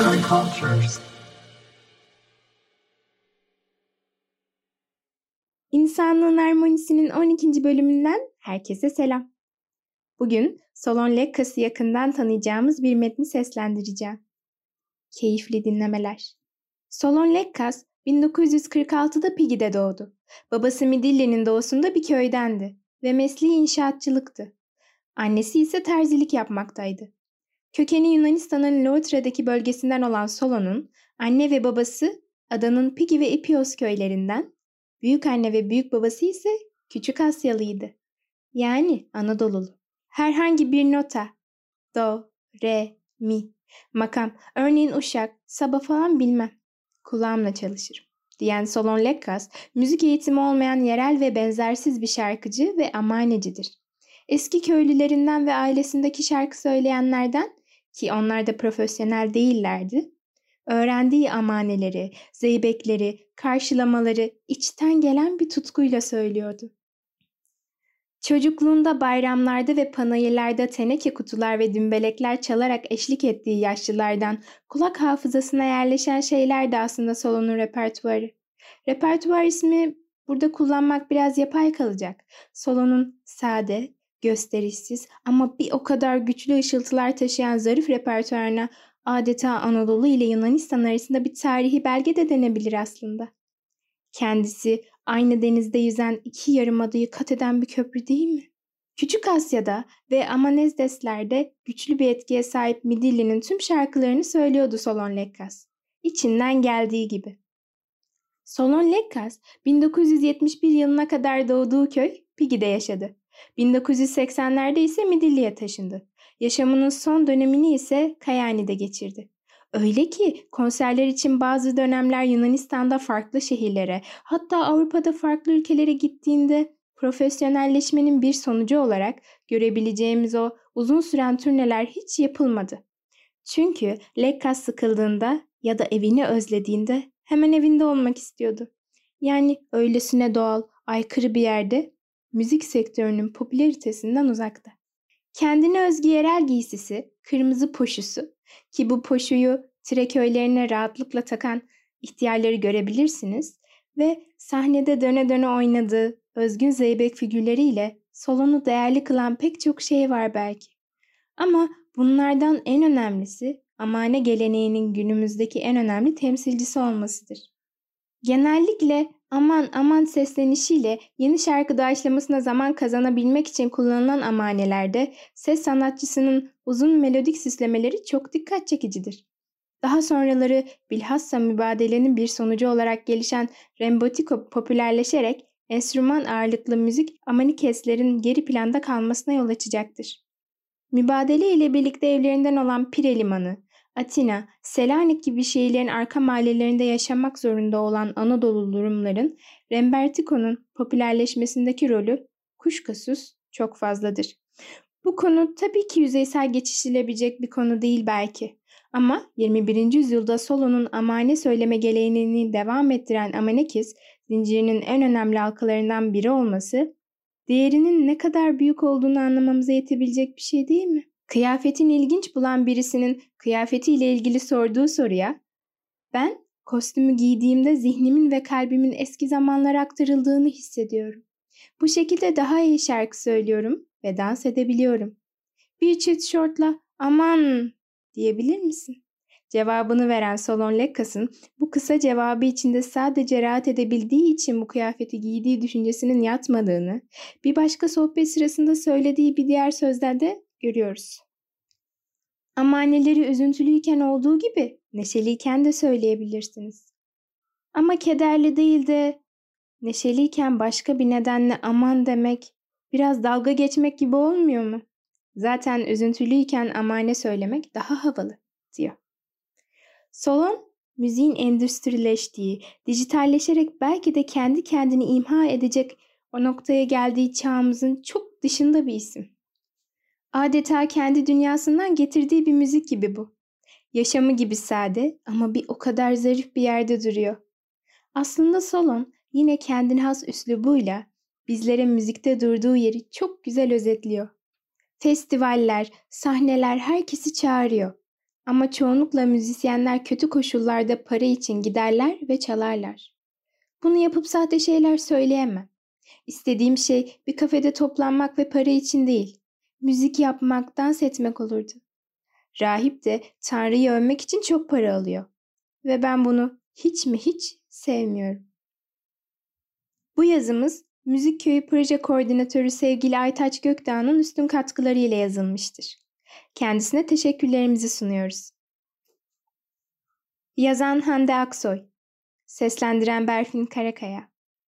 Arts and Cultures. İnsanlığın Harmonisi'nin 12. bölümünden herkese selam. Bugün Solon Lekkas'ı yakından tanıyacağımız bir metni seslendireceğim. Keyifli dinlemeler. Solon Lekkas 1946'da Piggy'de doğdu. Babası Midilli'nin doğusunda bir köydendi ve mesleği inşaatçılıktı. Annesi ise terzilik yapmaktaydı. Kökeni Yunanistan'ın Loutre'deki bölgesinden olan Solon'un anne ve babası adanın Piggy ve Epios köylerinden, büyük anne ve büyük babası ise Küçük Asyalıydı. Yani Anadolulu. Herhangi bir nota, do, re, mi, makam, örneğin uşak, saba falan bilmem, kulağımla çalışırım diyen Solon Lekkas, müzik eğitimi olmayan yerel ve benzersiz bir şarkıcı ve amanecidir. Eski köylülerinden ve ailesindeki şarkı söyleyenlerden, ki onlar da profesyonel değillerdi, öğrendiği amaneleri, zeybekleri, karşılamaları içten gelen bir tutkuyla söylüyordu. Çocukluğunda bayramlarda ve panayırlarda teneke kutular ve dümbelekler çalarak eşlik ettiği yaşlılardan kulak hafızasına yerleşen şeyler de aslında Solon'un repertuarı. Repertuar ismi burada kullanmak biraz yapay kalacak. Solon'un sade, gösterişsiz ama bir o kadar güçlü ışıltılar taşıyan zarif repertuarına adeta Anadolu ile Yunanistan arasında bir tarihi belge de denebilir aslında. Kendisi aynı denizde yüzen iki yarımadayı kat eden bir köprü değil mi? Küçük Asya'da ve Amanezdesler'de güçlü bir etkiye sahip Midilli'nin tüm şarkılarını söylüyordu Solon Lekkas. İçinden geldiği gibi. Solon Lekkas 1971 yılına kadar doğduğu köy Piggy'de yaşadı. 1980'lerde ise Midilli'ye taşındı. Yaşamının son dönemini ise Kayani'de geçirdi. Öyle ki konserler için bazı dönemler Yunanistan'da farklı şehirlere, hatta Avrupa'da farklı ülkelere gittiğinde profesyonelleşmenin bir sonucu olarak görebileceğimiz o uzun süren turneler hiç yapılmadı. Çünkü Lekkas sıkıldığında ya da evini özlediğinde hemen evinde olmak istiyordu. Yani öylesine doğal, aykırı bir yerde, müzik sektörünün popülaritesinden uzakta. Kendine özgü yerel giysisi, kırmızı poşusu, ki bu poşuyu Tire köylerine rahatlıkla takan ihtiyarları görebilirsiniz ve sahnede döne döne oynadığı özgün zeybek figürleriyle Solon'u değerli kılan pek çok şey var belki. Ama bunlardan en önemlisi amane geleneğinin günümüzdeki en önemli temsilcisi olmasıdır. Genellikle aman aman seslenişiyle yeni şarkı doğaçlamasına zaman kazanabilmek için kullanılan amanelerde ses sanatçısının uzun melodik süslemeleri çok dikkat çekicidir. Daha sonraları bilhassa mübadelenin bir sonucu olarak gelişen Rembotik popülerleşerek enstrüman ağırlıklı müzik Amanekislerin geri planda kalmasına yol açacaktır. Mübadele ile birlikte evlerinden olan Pire Limanı, Atina, Selanik gibi şehirlerin arka mahallelerinde yaşamak zorunda olan Anadolu Rumların Rembertiko'nun popülerleşmesindeki rolü kuşkusuz çok fazladır. Bu konu tabii ki yüzeysel geçişilebilecek bir konu değil belki. Ama 21. yüzyılda Solon'un amane söyleme geleneğini devam ettiren Amanekis, zincirinin en önemli halkalarından biri olması, değerinin ne kadar büyük olduğunu anlamamıza yetebilecek bir şey değil mi? Kıyafetini ilginç bulan birisinin kıyafetiyle ilgili sorduğu soruya, ben kostümü giydiğimde zihnimin ve kalbimin eski zamanlara aktarıldığını hissediyorum. Bu şekilde daha iyi şarkı söylüyorum ve dans edebiliyorum. Bir çift şortla aman diyebilir misin? Cevabını veren Solon Lekkas'ın bu kısa cevabı içinde sadece rahat edebildiği için bu kıyafeti giydiği düşüncesinin yatmadığını, bir başka sohbet sırasında söylediği bir diğer sözden de görüyoruz. Amaneleri üzüntülüyken olduğu gibi neşeliyken de söyleyebilirsiniz. Ama kederli değil de neşeliyken başka bir nedenle aman demek biraz dalga geçmek gibi olmuyor mu? Zaten üzüntülüyken amane söylemek daha havalı diyor. Solon, müziğin endüstrileştiği, dijitalleşerek belki de kendi kendini imha edecek o noktaya geldiği çağımızın çok dışında bir isim. Adeta kendi dünyasından getirdiği bir müzik gibi bu. Yaşamı gibi sade ama bir o kadar zarif bir yerde duruyor. Aslında Solon yine kendine has üslubuyla bizlere müzikte durduğu yeri çok güzel özetliyor. Festivaller, sahneler herkesi çağırıyor. Ama çoğunlukla müzisyenler kötü koşullarda para için giderler ve çalarlar. Bunu yapıp sahte şeyler söyleyemem. İstediğim şey bir kafede toplanmak ve para için değil, müzik yapmak, dans etmek olurdu. Rahip de Tanrı'yı övmek için çok para alıyor. Ve ben bunu hiç mi hiç sevmiyorum. Bu yazımız Müzik Köyü Proje Koordinatörü sevgili Aytaç Gökdağ'ın üstün katkılarıyla yazılmıştır. Kendisine teşekkürlerimizi sunuyoruz. Yazan Hande Aksoy, seslendiren Berfin Karakaya.